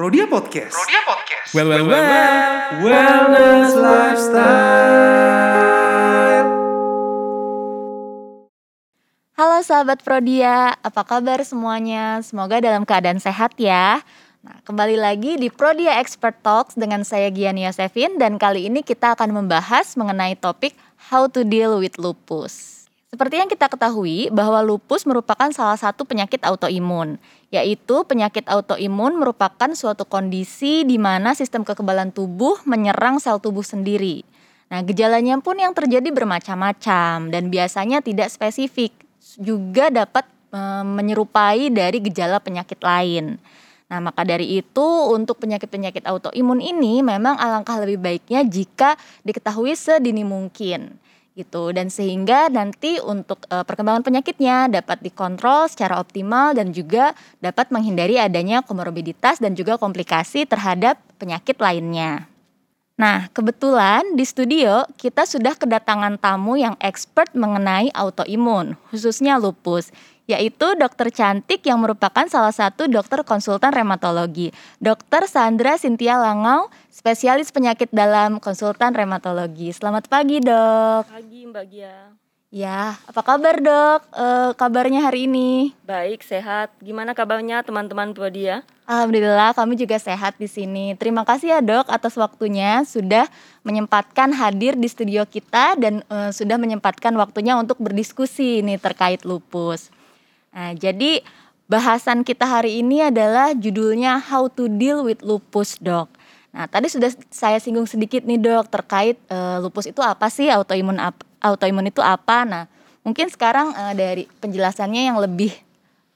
Prodia Podcast. Well. Wellness Lifestyle. Halo sahabat Prodia, apa kabar semuanya? Semoga dalam keadaan sehat ya. Nah, kembali lagi di Prodia Expert Talks dengan saya Gianni Yosefin, dan kali ini kita akan membahas mengenai topik How to Deal with Lupus. Seperti yang kita ketahui bahwa lupus merupakan salah satu penyakit autoimun, yaitu penyakit autoimun merupakan suatu kondisi di mana sistem kekebalan tubuh menyerang sel tubuh sendiri. Nah, gejalanya pun yang terjadi bermacam-macam dan biasanya tidak spesifik, juga dapat menyerupai dari gejala penyakit lain. Nah, maka dari itu untuk penyakit-penyakit autoimun ini memang alangkah lebih baiknya jika diketahui sedini mungkin. Gitu, dan sehingga nanti untuk perkembangan penyakitnya dapat dikontrol secara optimal dan juga dapat menghindari adanya komorbiditas dan juga komplikasi terhadap penyakit lainnya. Nah, kebetulan di studio kita sudah kedatangan tamu yang expert mengenai autoimun, khususnya lupus, yaitu dokter cantik yang merupakan salah satu dokter konsultan reumatologi, Dokter Sandra Sintia Langau, spesialis penyakit dalam konsultan reumatologi. Selamat pagi, Dok. Pagi, Mbak Gia. Ya, apa kabar, Dok? Kabarnya hari ini? Baik, sehat. Gimana kabarnya teman-teman Prodia? Alhamdulillah, kami juga sehat di sini. Terima kasih ya, Dok, atas waktunya sudah menyempatkan hadir di studio kita dan sudah menyempatkan waktunya untuk berdiskusi ini terkait lupus. Nah, jadi bahasan kita hari ini adalah judulnya How to Deal with Lupus, Dok. Nah, tadi sudah saya singgung sedikit nih, Dok, terkait lupus itu apa sih, autoimun itu apa. Nah, mungkin sekarang dari penjelasannya yang lebih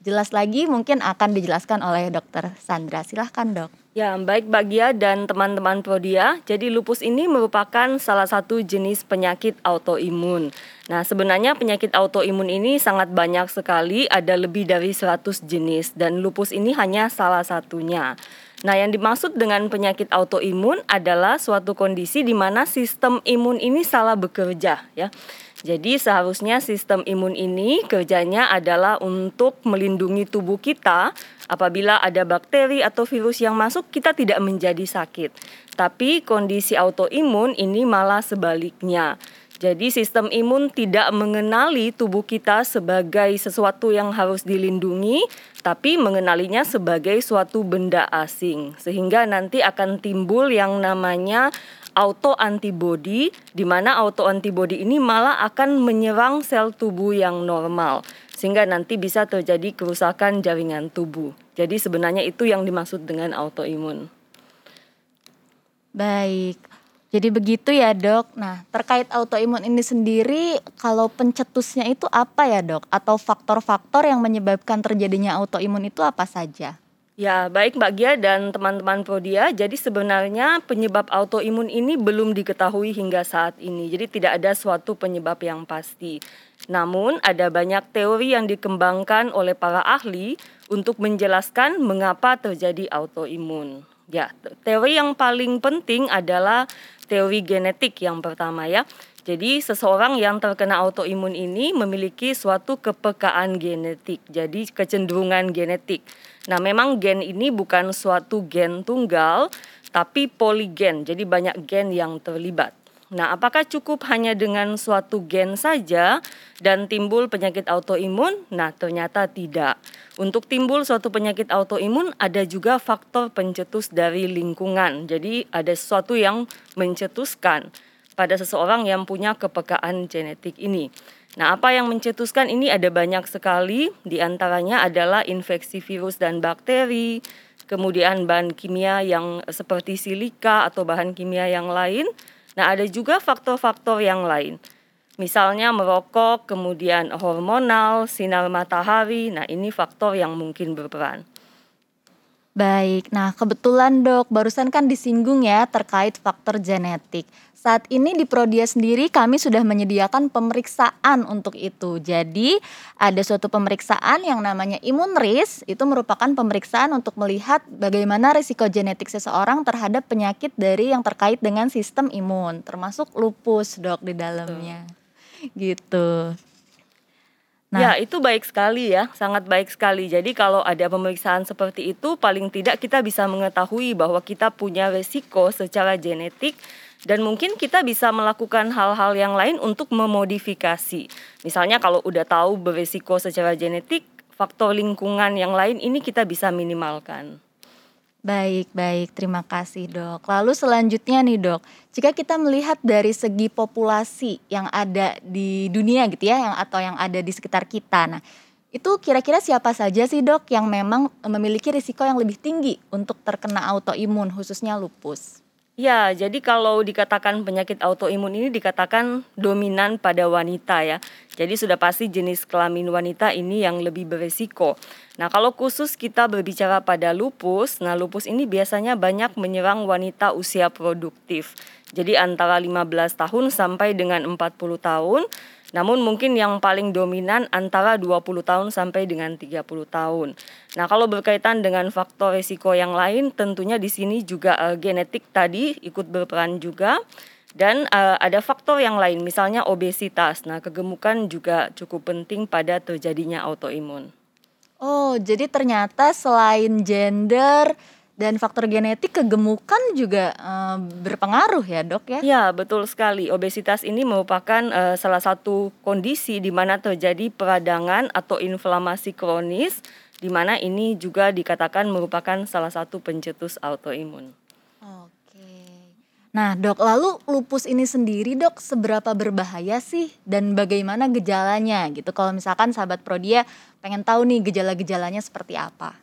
jelas lagi mungkin akan dijelaskan oleh Dokter Sandra. Silahkan, Dok. Ya, baik Mbak Gia dan teman-teman Prodia. Jadi lupus ini merupakan salah satu jenis penyakit autoimun. Nah, sebenarnya penyakit autoimun ini sangat banyak sekali, ada lebih dari 100 jenis dan lupus ini hanya salah satunya. Nah, yang dimaksud dengan penyakit autoimun adalah suatu kondisi di mana sistem imun ini salah bekerja, ya. Jadi seharusnya sistem imun ini kerjanya adalah untuk melindungi tubuh kita apabila ada bakteri atau virus yang masuk, kita tidak menjadi sakit. Tapi kondisi autoimun ini malah sebaliknya. Jadi sistem imun tidak mengenali tubuh kita sebagai sesuatu yang harus dilindungi, tapi mengenalinya sebagai suatu benda asing. Sehingga nanti akan timbul yang namanya autoantibodi, di mana autoantibodi ini malah akan menyerang sel tubuh yang normal, sehingga nanti bisa terjadi kerusakan jaringan tubuh. Jadi sebenarnya itu yang dimaksud dengan autoimun. Baik, jadi begitu ya, Dok. Nah, terkait autoimun ini sendiri, kalau pencetusnya itu apa ya, Dok? Atau faktor-faktor yang menyebabkan terjadinya autoimun itu apa saja? Ya, baik Mbak Gia dan teman-teman Prodia. Jadi sebenarnya penyebab autoimun ini belum diketahui hingga saat ini. Jadi tidak ada suatu penyebab yang pasti. Namun ada banyak teori yang dikembangkan oleh para ahli untuk menjelaskan mengapa terjadi autoimun. Ya, teori yang paling penting adalah teori genetik yang pertama ya. Jadi seseorang yang terkena autoimun ini memiliki suatu kepekaan genetik, jadi kecenderungan genetik. Nah, memang gen ini bukan suatu gen tunggal, tapi poligen, jadi banyak gen yang terlibat. Nah, apakah cukup hanya dengan suatu gen saja dan timbul penyakit autoimun? Nah, ternyata tidak. Untuk timbul suatu penyakit autoimun ada juga faktor pencetus dari lingkungan, jadi ada sesuatu yang mencetuskan pada seseorang yang punya kepekaan genetik ini. Nah, apa yang mencetuskan ini ada banyak sekali, di antaranya adalah infeksi virus dan bakteri, kemudian bahan kimia yang seperti silika atau bahan kimia yang lain. Nah, ada juga faktor-faktor yang lain. Misalnya merokok, kemudian hormonal, sinar matahari. Nah, ini faktor yang mungkin berperan. Baik, nah kebetulan Dok, barusan kan disinggung ya terkait faktor genetik. Saat ini di Prodia sendiri kami sudah menyediakan pemeriksaan untuk itu. Jadi ada suatu pemeriksaan yang namanya imunris, itu merupakan pemeriksaan untuk melihat bagaimana risiko genetik seseorang terhadap penyakit dari yang terkait dengan sistem imun, termasuk lupus, Dok, di dalamnya. Gitu. Nah, ya, itu baik sekali ya, sangat baik sekali. Jadi kalau ada pemeriksaan seperti itu, paling tidak kita bisa mengetahui bahwa kita punya resiko secara genetik dan mungkin kita bisa melakukan hal-hal yang lain untuk memodifikasi. Misalnya kalau udah tahu beresiko secara genetik, faktor lingkungan yang lain ini kita bisa minimalkan. Baik, terima kasih dok. Lalu selanjutnya nih dok, jika kita melihat dari segi populasi yang ada di dunia gitu ya, atau yang ada di sekitar kita, nah itu kira-kira siapa saja sih dok yang memang memiliki risiko yang lebih tinggi untuk terkena autoimun khususnya lupus? Ya, jadi kalau dikatakan penyakit autoimun ini dikatakan dominan pada wanita ya. Jadi sudah pasti jenis kelamin wanita ini yang lebih beresiko. Nah, kalau khusus kita berbicara pada lupus, nah lupus ini biasanya banyak menyerang wanita usia produktif. Jadi antara 15 tahun sampai dengan 40 tahun. Namun mungkin yang paling dominan antara 20 tahun sampai dengan 30 tahun. Nah, kalau berkaitan dengan faktor risiko yang lain, tentunya di sini juga genetik tadi ikut berperan juga. Dan ada faktor yang lain, misalnya obesitas. Nah, kegemukan juga cukup penting pada terjadinya autoimun. Oh, jadi ternyata selain gender dan faktor genetik, kegemukan juga berpengaruh ya dok ya? Ya, betul sekali. Obesitas ini merupakan salah satu kondisi di mana terjadi peradangan atau inflamasi kronis, di mana ini juga dikatakan merupakan salah satu pencetus autoimun. Nah dok, lalu lupus ini sendiri dok seberapa berbahaya sih dan bagaimana gejalanya gitu? Kalau misalkan sahabat Prodia pengen tahu nih gejala-gejalanya seperti apa?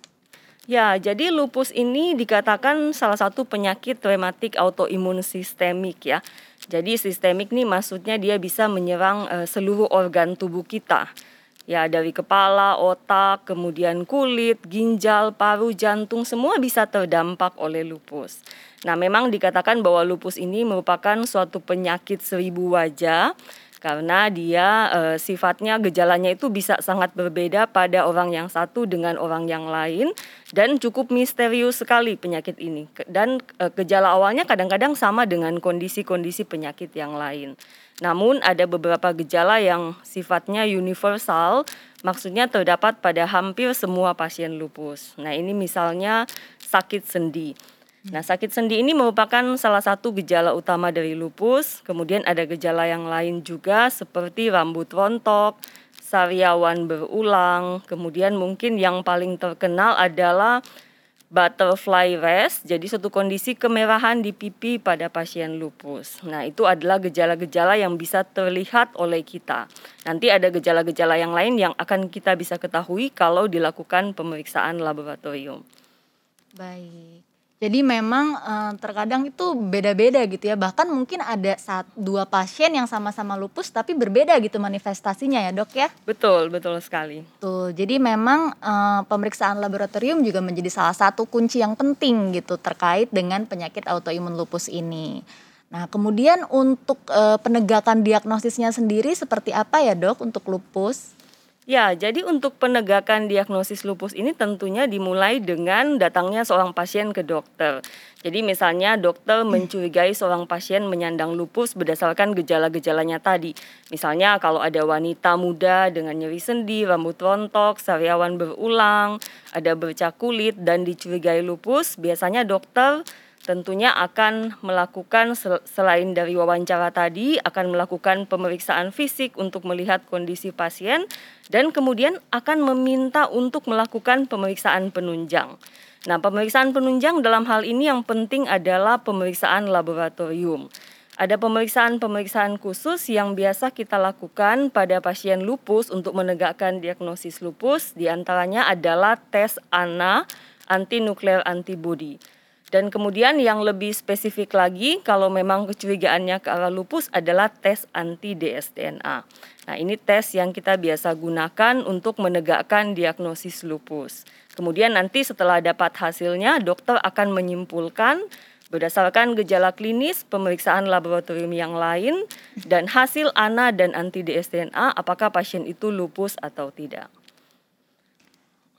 Ya, jadi lupus ini dikatakan salah satu penyakit reumatik autoimun sistemik ya. Jadi sistemik nih maksudnya dia bisa menyerang seluruh organ tubuh kita. Ya, dari kepala, otak, kemudian kulit, ginjal, paru, jantung, semua bisa terdampak oleh lupus. Nah, memang dikatakan bahwa lupus ini merupakan suatu penyakit 1000 wajah karena dia sifatnya gejalanya itu bisa sangat berbeda pada orang yang satu dengan orang yang lain dan cukup misterius sekali penyakit ini. Dan gejala awalnya kadang-kadang sama dengan kondisi-kondisi penyakit yang lain. Namun ada beberapa gejala yang sifatnya universal, maksudnya terdapat pada hampir semua pasien lupus. Nah, ini misalnya sakit sendi. Nah, sakit sendi ini merupakan salah satu gejala utama dari lupus. Kemudian ada gejala yang lain juga seperti rambut rontok, sariawan berulang. Kemudian mungkin yang paling terkenal adalah butterfly rash, jadi suatu kondisi kemerahan di pipi pada pasien lupus. Nah, itu adalah gejala-gejala yang bisa terlihat oleh kita. Nanti ada gejala-gejala yang lain yang akan kita bisa ketahui kalau dilakukan pemeriksaan laboratorium. Baik. Jadi memang terkadang itu beda-beda gitu ya. Bahkan mungkin ada 2 pasien yang sama-sama lupus tapi berbeda gitu manifestasinya ya dok ya? Betul sekali. Tuh, jadi memang pemeriksaan laboratorium juga menjadi salah satu kunci yang penting gitu terkait dengan penyakit autoimun lupus ini. Nah, kemudian untuk penegakan diagnosisnya sendiri seperti apa ya dok untuk lupus? Ya, jadi untuk penegakan diagnosis lupus ini tentunya dimulai dengan datangnya seorang pasien ke dokter. Jadi misalnya dokter mencurigai seorang pasien menyandang lupus berdasarkan gejala-gejalanya tadi. Misalnya kalau ada wanita muda dengan nyeri sendi, rambut rontok, sariawan berulang, ada bercak kulit dan dicurigai lupus, biasanya dokter tentunya akan melakukan selain dari wawancara tadi akan melakukan pemeriksaan fisik untuk melihat kondisi pasien dan kemudian akan meminta untuk melakukan pemeriksaan penunjang. Nah, pemeriksaan penunjang dalam hal ini yang penting adalah pemeriksaan laboratorium. Ada pemeriksaan-pemeriksaan khusus yang biasa kita lakukan pada pasien lupus untuk menegakkan diagnosis lupus, diantaranya adalah tes ANA, anti-nuklear antibody. Dan kemudian yang lebih spesifik lagi kalau memang kecurigaannya ke arah lupus adalah tes anti-DSDNA. Nah, ini tes yang kita biasa gunakan untuk menegakkan diagnosis lupus. Kemudian nanti setelah dapat hasilnya, dokter akan menyimpulkan berdasarkan gejala klinis, pemeriksaan laboratorium yang lain, dan hasil ANA dan anti-DSDNA apakah pasien itu lupus atau tidak.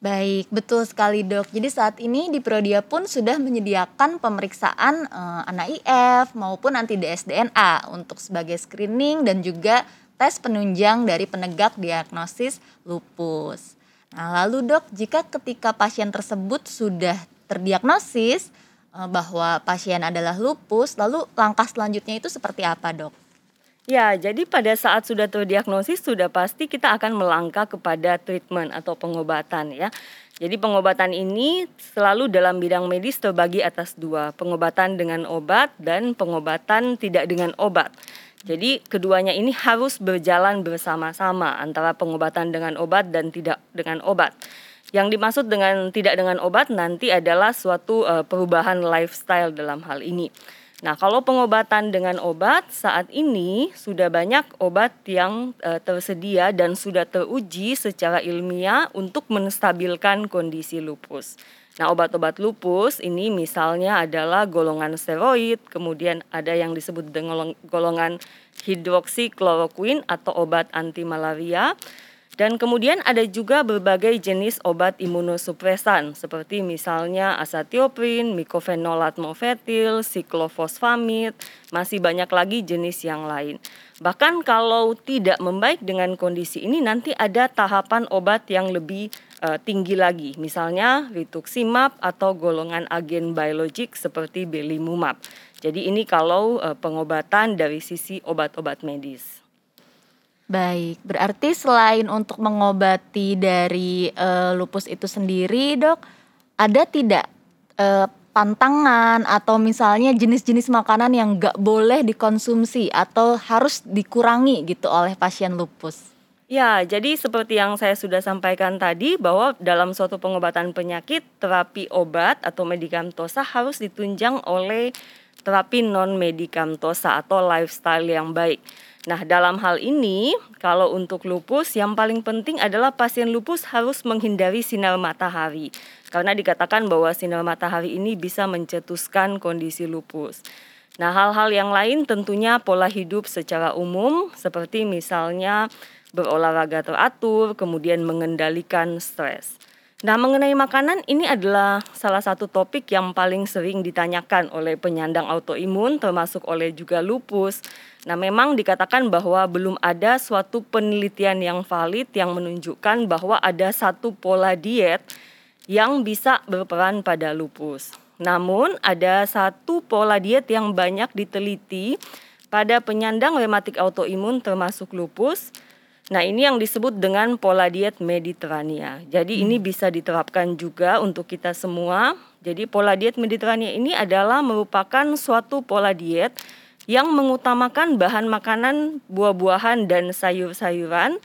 Baik, betul sekali dok. Jadi saat ini di Prodia pun sudah menyediakan pemeriksaan ANA-IF maupun anti-DSDNA untuk sebagai screening dan juga tes penunjang dari penegak diagnosis lupus. Nah, lalu dok, jika ketika pasien tersebut sudah terdiagnosis bahwa pasien adalah lupus, lalu langkah selanjutnya itu seperti apa dok? Ya, jadi pada saat sudah terdiagnosis sudah pasti kita akan melangkah kepada treatment atau pengobatan ya. Jadi pengobatan ini selalu dalam bidang medis terbagi atas dua, pengobatan dengan obat dan pengobatan tidak dengan obat. Jadi keduanya ini harus berjalan bersama-sama antara pengobatan dengan obat dan tidak dengan obat. Yang dimaksud dengan tidak dengan obat nanti adalah suatu perubahan lifestyle dalam hal ini. Nah, kalau pengobatan dengan obat saat ini sudah banyak obat yang tersedia dan sudah teruji secara ilmiah untuk menstabilkan kondisi lupus. Nah, obat-obat lupus ini misalnya adalah golongan steroid, kemudian ada yang disebut dengan golongan hidroksikloroquine atau obat anti malaria. Dan kemudian ada juga berbagai jenis obat imunosupresan seperti misalnya azathioprine, micofenol atmofetil, siklofosfamid, masih banyak lagi jenis yang lain. Bahkan kalau tidak membaik dengan kondisi ini nanti ada tahapan obat yang lebih tinggi lagi, misalnya rituximab atau golongan agen biologik seperti belimumab. Jadi ini kalau pengobatan dari sisi obat-obat medis. Baik, berarti selain untuk mengobati dari lupus itu sendiri dok, ada tidak pantangan atau misalnya jenis-jenis makanan yang gak boleh dikonsumsi atau harus dikurangi gitu oleh pasien lupus? Ya, jadi seperti yang saya sudah sampaikan tadi bahwa dalam suatu pengobatan penyakit, terapi obat atau medikamentosa harus ditunjang oleh terapi non-medikamentosa atau lifestyle yang baik. Nah, dalam hal ini, kalau untuk lupus, yang paling penting adalah pasien lupus harus menghindari sinar matahari. Karena dikatakan bahwa sinar matahari ini bisa mencetuskan kondisi lupus. Nah, hal-hal yang lain tentunya pola hidup secara umum, seperti misalnya berolahraga teratur, kemudian mengendalikan stres. Nah, mengenai makanan ini adalah salah satu topik yang paling sering ditanyakan oleh penyandang autoimun termasuk oleh juga lupus. Nah, memang dikatakan bahwa belum ada suatu penelitian yang valid yang menunjukkan bahwa ada satu pola diet yang bisa berperan pada lupus. Namun, ada satu pola diet yang banyak diteliti pada penyandang rematik autoimun termasuk lupus. Nah, ini yang disebut dengan pola diet Mediterania. Jadi ini bisa diterapkan juga untuk kita semua. Jadi pola diet Mediterania ini adalah merupakan suatu pola diet yang mengutamakan bahan makanan, buah-buahan dan sayur-sayuran,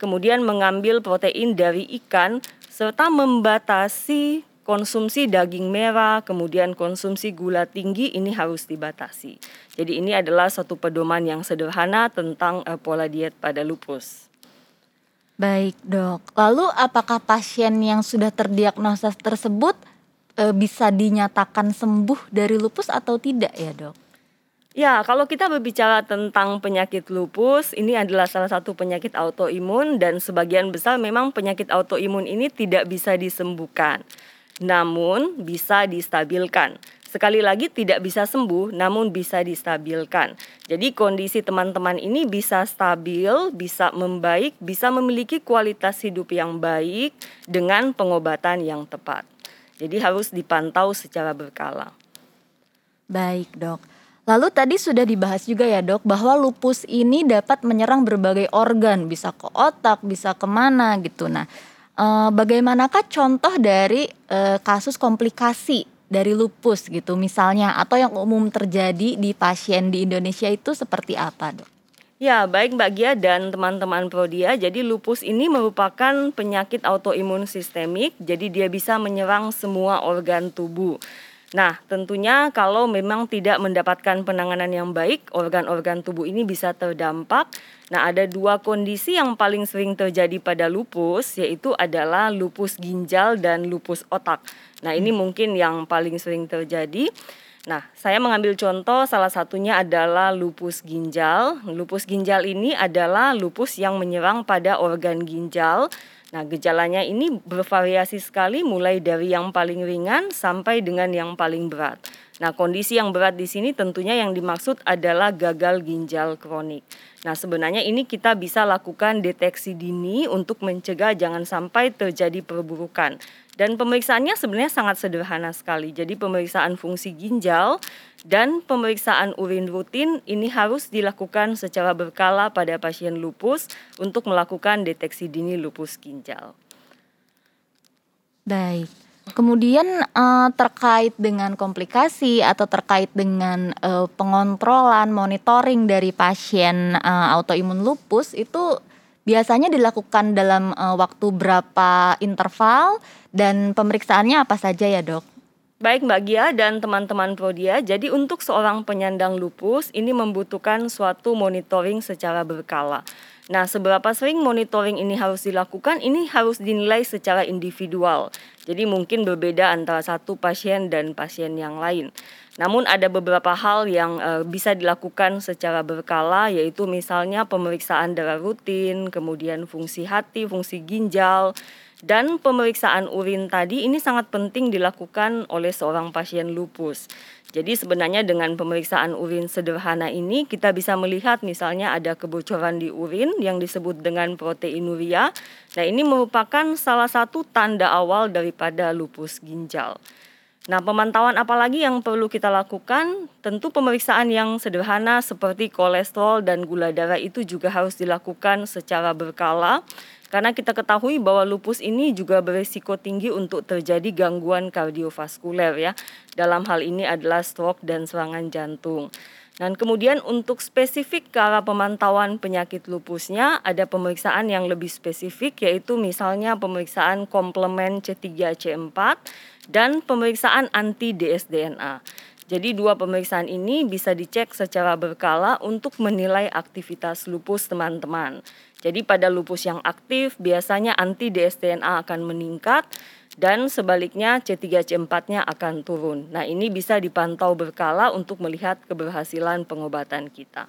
kemudian mengambil protein dari ikan serta membatasi konsumsi daging merah, kemudian konsumsi gula tinggi ini harus dibatasi. Jadi ini adalah satu pedoman yang sederhana tentang pola diet pada lupus. Baik dok, lalu apakah pasien yang sudah terdiagnosis tersebut bisa dinyatakan sembuh dari lupus atau tidak ya dok? Ya, kalau kita berbicara tentang penyakit lupus, ini adalah salah satu penyakit autoimun dan sebagian besar memang penyakit autoimun ini tidak bisa disembuhkan. Namun bisa distabilkan. Sekali lagi tidak bisa sembuh, namun bisa distabilkan. Jadi kondisi teman-teman ini bisa stabil, bisa membaik, bisa memiliki kualitas hidup yang baik dengan pengobatan yang tepat. Jadi harus dipantau secara berkala. Baik dok. Lalu tadi sudah dibahas juga ya dok bahwa lupus ini dapat menyerang berbagai organ, bisa ke otak, bisa kemana gitu. Nah, bagaimanakah contoh dari kasus komplikasi dari lupus gitu misalnya atau yang umum terjadi di pasien di Indonesia itu seperti apa dok? Ya baik Mbak Gia dan teman-teman Prodia, jadi lupus ini merupakan penyakit autoimun sistemik, jadi dia bisa menyerang semua organ tubuh. Nah, tentunya kalau memang tidak mendapatkan penanganan yang baik, organ-organ tubuh ini bisa terdampak. Nah, ada dua kondisi yang paling sering terjadi pada lupus, yaitu adalah lupus ginjal dan lupus otak. Nah, ini mungkin yang paling sering terjadi. Nah, saya mengambil contoh salah satunya adalah lupus ginjal. Lupus ginjal ini adalah lupus yang menyerang pada organ ginjal. Nah, gejalanya ini bervariasi sekali mulai dari yang paling ringan sampai dengan yang paling berat. Nah, kondisi yang berat di sini tentunya yang dimaksud adalah gagal ginjal kronik. Nah, sebenarnya ini kita bisa lakukan deteksi dini untuk mencegah jangan sampai terjadi perburukan. Dan pemeriksaannya sebenarnya sangat sederhana sekali. Jadi pemeriksaan fungsi ginjal dan pemeriksaan urin rutin ini harus dilakukan secara berkala pada pasien lupus untuk melakukan deteksi dini lupus ginjal. Baik. Kemudian terkait dengan komplikasi atau terkait dengan pengontrolan, monitoring dari pasien autoimun lupus itu biasanya dilakukan dalam waktu berapa interval dan pemeriksaannya apa saja ya, Dok? Baik Mbak Gia dan teman-teman Prodia, jadi untuk seorang penyandang lupus ini membutuhkan suatu monitoring secara berkala. Nah, seberapa sering monitoring ini harus dilakukan, ini harus dinilai secara individual. Jadi mungkin berbeda antara satu pasien dan pasien yang lain. Namun ada beberapa hal yang bisa dilakukan secara berkala, yaitu misalnya pemeriksaan darah rutin, kemudian fungsi hati, fungsi ginjal, dan pemeriksaan urin tadi ini sangat penting dilakukan oleh seorang pasien lupus. Jadi sebenarnya dengan pemeriksaan urin sederhana ini kita bisa melihat misalnya ada kebocoran di urin yang disebut dengan proteinuria. Nah, ini merupakan salah satu tanda awal daripada lupus ginjal. Nah, pemantauan apalagi yang perlu kita lakukan? Tentu pemeriksaan yang sederhana seperti kolesterol dan gula darah itu juga harus dilakukan secara berkala. Karena kita ketahui bahwa lupus ini juga beresiko tinggi untuk terjadi gangguan kardiovaskuler ya. Dalam hal ini adalah stroke dan serangan jantung. Dan kemudian untuk spesifik ke arah pemantauan penyakit lupusnya ada pemeriksaan yang lebih spesifik yaitu misalnya pemeriksaan komplement C3-C4 dan pemeriksaan anti-DSDNA. Jadi dua pemeriksaan ini bisa dicek secara berkala untuk menilai aktivitas lupus teman-teman. Jadi pada lupus yang aktif biasanya anti-DSDNA akan meningkat dan sebaliknya C3-C4-nya akan turun. Nah, ini bisa dipantau berkala untuk melihat keberhasilan pengobatan kita.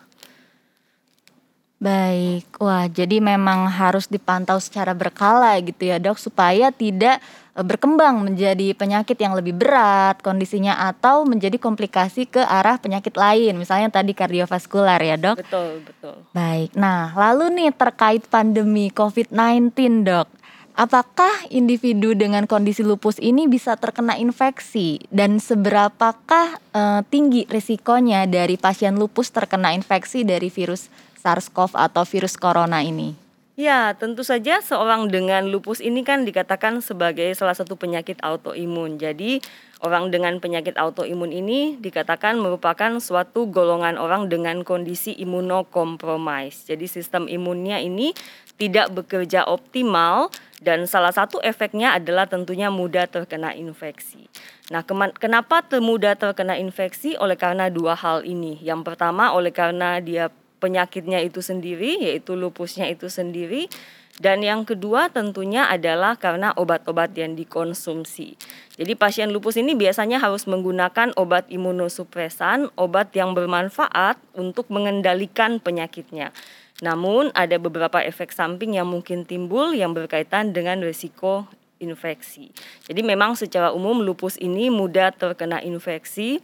Baik, wah jadi memang harus dipantau secara berkala gitu ya, Dok, supaya tidak berkembang menjadi penyakit yang lebih berat kondisinya atau menjadi komplikasi ke arah penyakit lain, misalnya tadi kardiovaskular ya, Dok? Betul, betul. Baik, nah lalu nih terkait pandemi COVID-19, Dok, apakah individu dengan kondisi lupus ini bisa terkena infeksi dan seberapakah tinggi risikonya dari pasien lupus terkena infeksi dari virus SARS-CoV atau virus corona ini? Ya, tentu saja seorang dengan lupus ini kan dikatakan sebagai salah satu penyakit autoimun. Jadi, orang dengan penyakit autoimun ini dikatakan merupakan suatu golongan orang dengan kondisi imunokompromis. Jadi, sistem imunnya ini tidak bekerja optimal dan salah satu efeknya adalah tentunya mudah terkena infeksi. Nah, kenapa mudah terkena infeksi? Oleh karena dua hal ini. Yang pertama, oleh karena dia penyakitnya itu sendiri, yaitu lupusnya itu sendiri. Dan yang kedua tentunya adalah karena obat-obat yang dikonsumsi. Jadi pasien lupus ini biasanya harus menggunakan obat imunosupresan, obat yang bermanfaat untuk mengendalikan penyakitnya. Namun ada beberapa efek samping yang mungkin timbul yang berkaitan dengan risiko infeksi. Jadi memang secara umum lupus ini mudah terkena infeksi.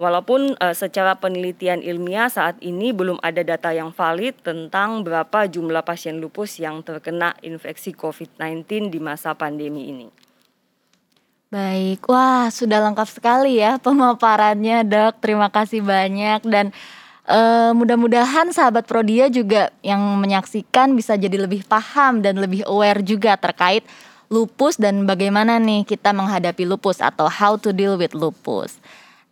Walaupun secara penelitian ilmiah saat ini belum ada data yang valid tentang berapa jumlah pasien lupus yang terkena infeksi COVID-19 di masa pandemi ini. Baik, wah sudah lengkap sekali ya pemaparannya, Dok. Terima kasih banyak dan mudah-mudahan sahabat Prodia juga yang menyaksikan bisa jadi lebih paham dan lebih aware juga terkait lupus dan bagaimana nih kita menghadapi lupus atau how to deal with lupus.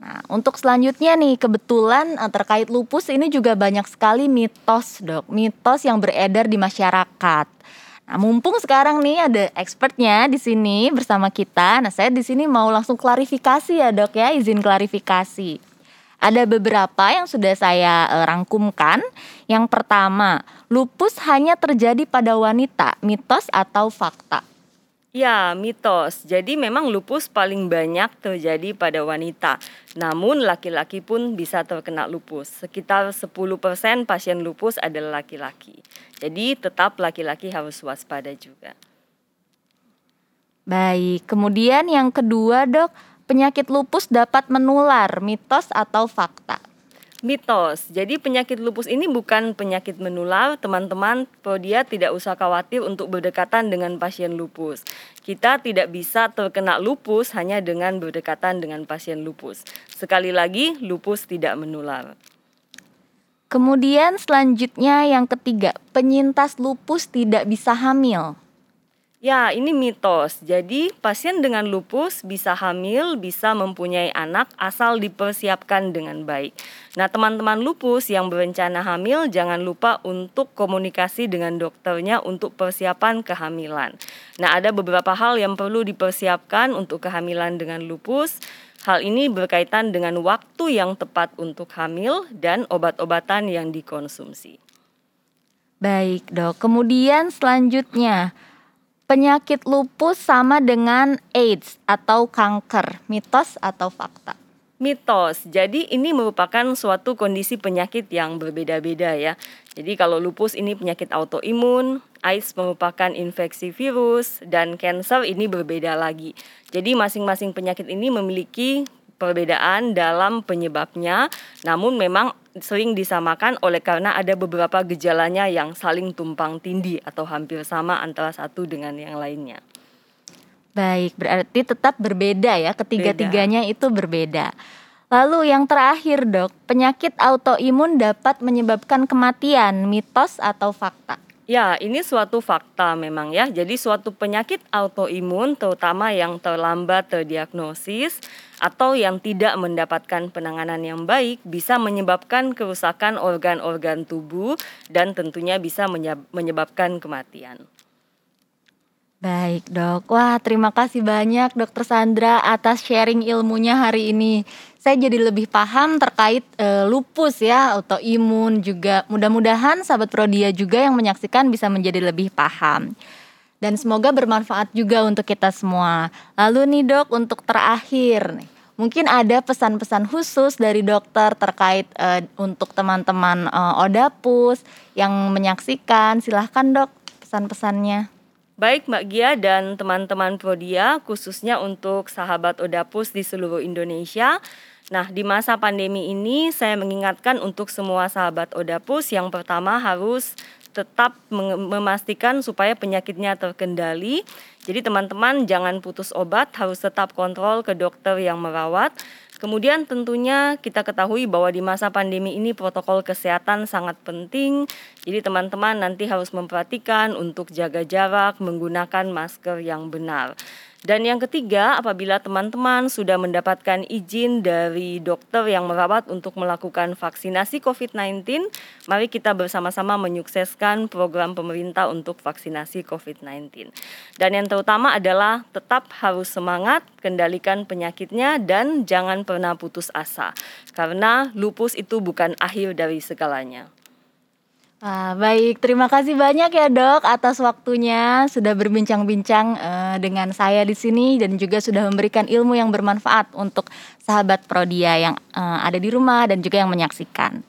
Nah, untuk selanjutnya nih, kebetulan terkait lupus ini juga banyak sekali mitos, Dok. Mitos yang beredar di masyarakat. Nah, mumpung sekarang nih ada expertnya di sini bersama kita. Nah, saya di sini mau langsung klarifikasi ya, Dok ya, izin klarifikasi. Ada beberapa yang sudah saya rangkumkan. Yang pertama, lupus hanya terjadi pada wanita, mitos atau fakta? Ya, mitos. Jadi memang lupus paling banyak terjadi pada wanita. Namun laki-laki pun bisa terkena lupus. Sekitar 10% pasien lupus adalah laki-laki. Jadi tetap laki-laki harus waspada juga. Baik, kemudian yang kedua, Dok, penyakit lupus dapat menular, mitos atau fakta? Mitos. Jadi penyakit lupus ini bukan penyakit menular, teman-teman. Prodia tidak usah khawatir untuk berdekatan dengan pasien lupus. Kita tidak bisa terkena lupus hanya dengan berdekatan dengan pasien lupus. Sekali lagi, lupus tidak menular. Kemudian selanjutnya yang ketiga, penyintas lupus tidak bisa hamil. Ya, ini mitos. Jadi, pasien dengan lupus bisa hamil, bisa mempunyai anak asal dipersiapkan dengan baik. Nah, teman-teman lupus yang berencana hamil, jangan lupa untuk komunikasi dengan dokternya untuk persiapan kehamilan. Nah, ada beberapa hal yang perlu dipersiapkan untuk kehamilan dengan lupus. Hal ini berkaitan dengan waktu yang tepat untuk hamil dan obat-obatan yang dikonsumsi. Baik, Dok. Kemudian selanjutnya, penyakit lupus sama dengan AIDS atau kanker, mitos atau fakta? Mitos, jadi ini merupakan suatu kondisi penyakit yang berbeda-beda ya. Jadi kalau lupus ini penyakit autoimun, AIDS merupakan infeksi virus, dan kanker ini berbeda lagi. Jadi masing-masing penyakit ini memiliki perbedaan dalam penyebabnya, namun memang sering disamakan oleh karena ada beberapa gejalanya yang saling tumpang tindih atau hampir sama antara satu dengan yang lainnya. Baik, berarti tetap berbeda ya, ketiga-tiganya itu berbeda. Lalu yang terakhir, Dok, penyakit autoimun dapat menyebabkan kematian, mitos atau fakta? Ya, ini suatu fakta memang ya. Jadi suatu penyakit autoimun terutama yang terlambat terdiagnosis atau yang tidak mendapatkan penanganan yang baik bisa menyebabkan kerusakan organ-organ tubuh dan tentunya bisa menyebabkan kematian. Baik, Dok. Wah, terima kasih banyak Dokter Sandra atas sharing ilmunya hari ini. Saya jadi lebih paham terkait lupus ya, autoimun juga. Mudah-mudahan sahabat Prodia juga yang menyaksikan bisa menjadi lebih paham. Dan semoga bermanfaat juga untuk kita semua. Lalu nih Dok, untuk terakhir, mungkin ada pesan-pesan khusus dari dokter terkait untuk teman-teman Odapus yang menyaksikan. Silahkan Dok, pesan-pesannya. Baik Mbak Gia dan teman-teman Prodia, khususnya untuk sahabat Odapus di seluruh Indonesia. Nah, di masa pandemi ini saya mengingatkan untuk semua sahabat Odapus yang pertama harus tetap memastikan supaya penyakitnya terkendali. Jadi teman-teman jangan putus obat, harus tetap kontrol ke dokter yang merawat. Kemudian tentunya kita ketahui bahwa di masa pandemi ini protokol kesehatan sangat penting. Jadi teman-teman nanti harus memperhatikan untuk jaga jarak, menggunakan masker yang benar. Dan yang ketiga, apabila teman-teman sudah mendapatkan izin dari dokter yang merawat untuk melakukan vaksinasi COVID-19, mari kita bersama-sama menyukseskan program pemerintah untuk vaksinasi COVID-19. Dan yang terutama adalah tetap harus semangat, kendalikan penyakitnya, dan jangan pernah putus asa. Karena lupus itu bukan akhir dari segalanya. Ah, baik, terima kasih banyak ya Dok atas waktunya sudah berbincang-bincang dengan saya di sini dan juga sudah memberikan ilmu yang bermanfaat untuk sahabat Prodia yang ada di rumah dan juga yang menyaksikan.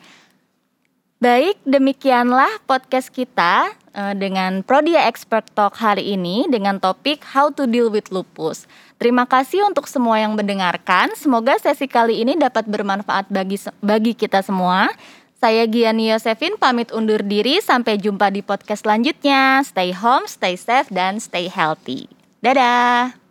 Baik, demikianlah podcast kita dengan Prodia Expert Talk hari ini dengan topik How to Deal with Lupus. Terima kasih untuk semua yang mendengarkan. Semoga sesi kali ini dapat bermanfaat bagi kita semua. Saya Gianni Yosefin pamit undur diri, sampai jumpa di podcast selanjutnya. Stay home, stay safe, dan stay healthy. Dadah!